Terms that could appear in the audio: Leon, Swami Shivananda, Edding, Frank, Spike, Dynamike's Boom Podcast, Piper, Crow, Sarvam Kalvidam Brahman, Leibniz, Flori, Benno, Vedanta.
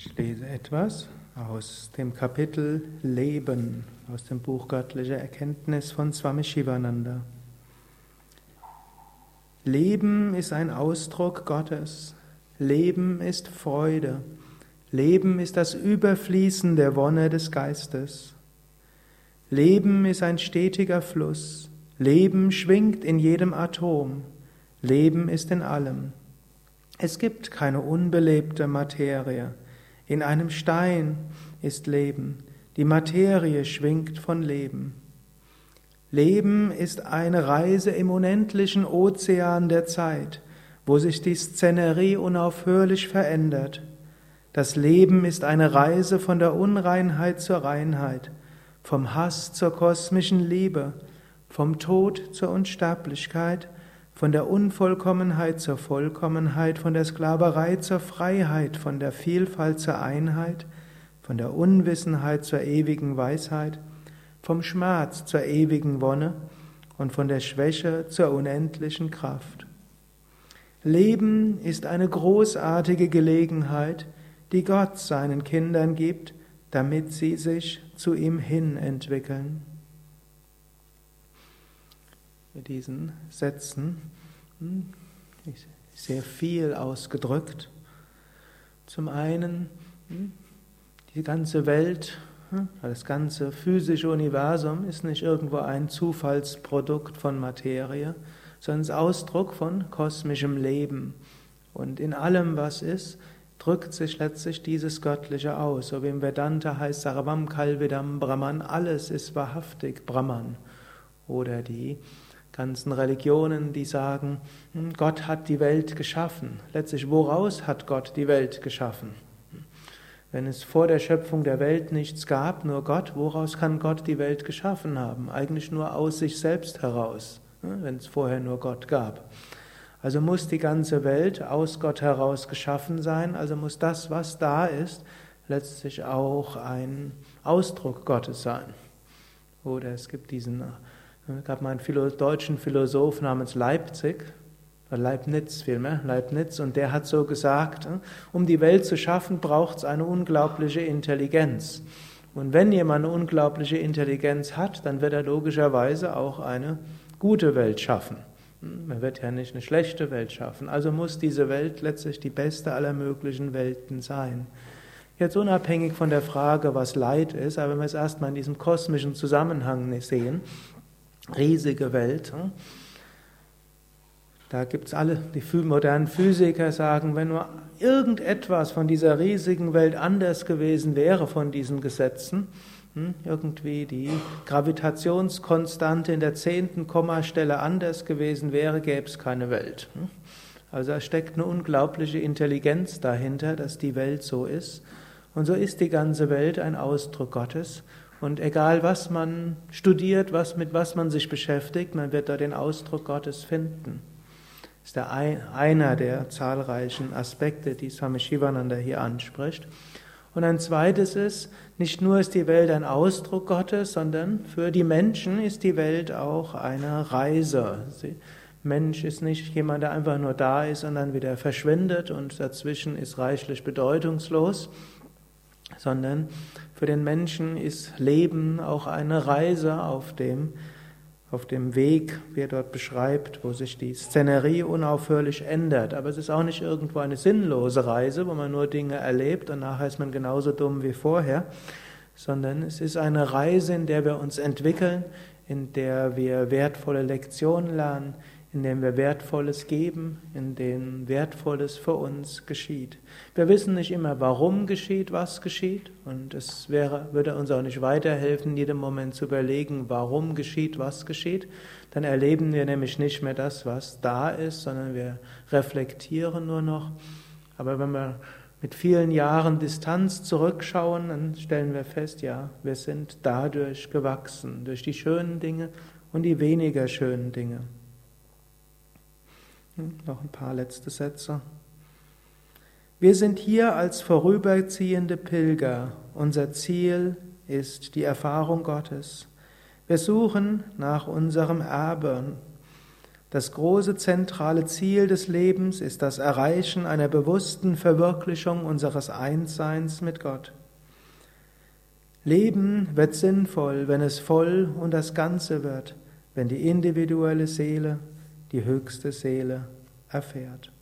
Ich lese etwas aus dem Kapitel Leben, aus dem Buch Göttliche Erkenntnis von Swami Shivananda. Leben ist ein Ausdruck Gottes. Leben ist Freude. Leben ist das Überfließen der Wonne des Geistes. Leben ist ein stetiger Fluss. Leben schwingt in jedem Atom. Leben ist in allem. Es gibt keine unbelebte Materie. In einem Stein ist Leben. Die Materie schwingt von Leben. Leben ist eine Reise im unendlichen Ozean der Zeit, wo sich die Szenerie unaufhörlich verändert. Das Leben ist eine Reise von der Unreinheit zur Reinheit, vom Hass zur kosmischen Liebe, vom Tod zur Unsterblichkeit, von der Unvollkommenheit zur Vollkommenheit, von der Sklaverei zur Freiheit, von der Vielfalt zur Einheit, von der Unwissenheit zur ewigen Weisheit, vom Schmerz zur ewigen Wonne und von der Schwäche zur unendlichen Kraft. Leben ist eine großartige Gelegenheit, die Gott seinen Kindern gibt, damit sie sich zu ihm hin entwickeln. Mit diesen Sätzen ist sehr viel ausgedrückt. Zum einen, die ganze Welt, das ganze physische Universum ist nicht irgendwo ein Zufallsprodukt von Materie, sondern ist Ausdruck von kosmischem Leben. Und in allem, was ist, drückt sich letztlich dieses Göttliche aus. So wie im Vedanta heißt Sarvam Kalvidam Brahman, alles ist wahrhaftig Brahman. Oder die ganzen Religionen, die sagen, Gott hat die Welt geschaffen. Letztlich, woraus hat Gott die Welt geschaffen? Wenn es vor der Schöpfung der Welt nichts gab, nur Gott, woraus kann Gott die Welt geschaffen haben? Eigentlich nur aus sich selbst heraus, wenn es vorher nur Gott gab. Also muss die ganze Welt aus Gott heraus geschaffen sein, also muss das, was da ist, letztlich auch ein Ausdruck Gottes sein. Oder es gibt diesen... Es gab mal einen deutschen Philosoph namens Leibniz, und der hat so gesagt, um die Welt zu schaffen, braucht es eine unglaubliche Intelligenz. Und wenn jemand eine unglaubliche Intelligenz hat, dann wird er logischerweise auch eine gute Welt schaffen. Man wird ja nicht eine schlechte Welt schaffen. Also muss diese Welt letztlich die beste aller möglichen Welten sein. Jetzt unabhängig von der Frage, was Leid ist, aber wenn wir es erstmal in diesem kosmischen Zusammenhang sehen, riesige Welt. Da gibt es alle, die modernen Physiker sagen, wenn nur irgendetwas von dieser riesigen Welt anders gewesen wäre von diesen Gesetzen, irgendwie die Gravitationskonstante in der 10. Kommastelle anders gewesen wäre, gäbe es keine Welt. Also da steckt eine unglaubliche Intelligenz dahinter, dass die Welt so ist. Und so ist die ganze Welt ein Ausdruck Gottes. Und egal, was man studiert, mit was man sich beschäftigt, man wird da den Ausdruck Gottes finden. Das ist einer der zahlreichen Aspekte, die Swami Shivananda hier anspricht. Und ein zweites ist, nicht nur ist die Welt ein Ausdruck Gottes, sondern für die Menschen ist die Welt auch eine Reise. Mensch ist nicht jemand, der einfach nur da ist und dann wieder verschwindet und dazwischen ist reichlich bedeutungslos, sondern für den Menschen ist Leben auch eine Reise auf dem Weg, wie er dort beschreibt, wo sich die Szenerie unaufhörlich ändert. Aber es ist auch nicht irgendwo eine sinnlose Reise, wo man nur Dinge erlebt und nachher ist man genauso dumm wie vorher, sondern es ist eine Reise, in der wir uns entwickeln, in der wir wertvolle Lektionen lernen, in dem wir Wertvolles geben, in dem Wertvolles für uns geschieht. Wir wissen nicht immer, warum geschieht, was geschieht, und es würde uns auch nicht weiterhelfen, in jedem Moment zu überlegen, warum geschieht, was geschieht. Dann erleben wir nämlich nicht mehr das, was da ist, sondern wir reflektieren nur noch. Aber wenn wir mit vielen Jahren Distanz zurückschauen, dann stellen wir fest, ja, wir sind dadurch gewachsen, durch die schönen Dinge und die weniger schönen Dinge. Noch ein paar letzte Sätze. Wir sind hier als vorüberziehende Pilger. Unser Ziel ist die Erfahrung Gottes. Wir suchen nach unserem Erbe. Das große zentrale Ziel des Lebens ist das Erreichen einer bewussten Verwirklichung unseres Einsseins mit Gott. Leben wird sinnvoll, wenn es voll und das Ganze wird, wenn die individuelle Seele die höchste Seele erfährt.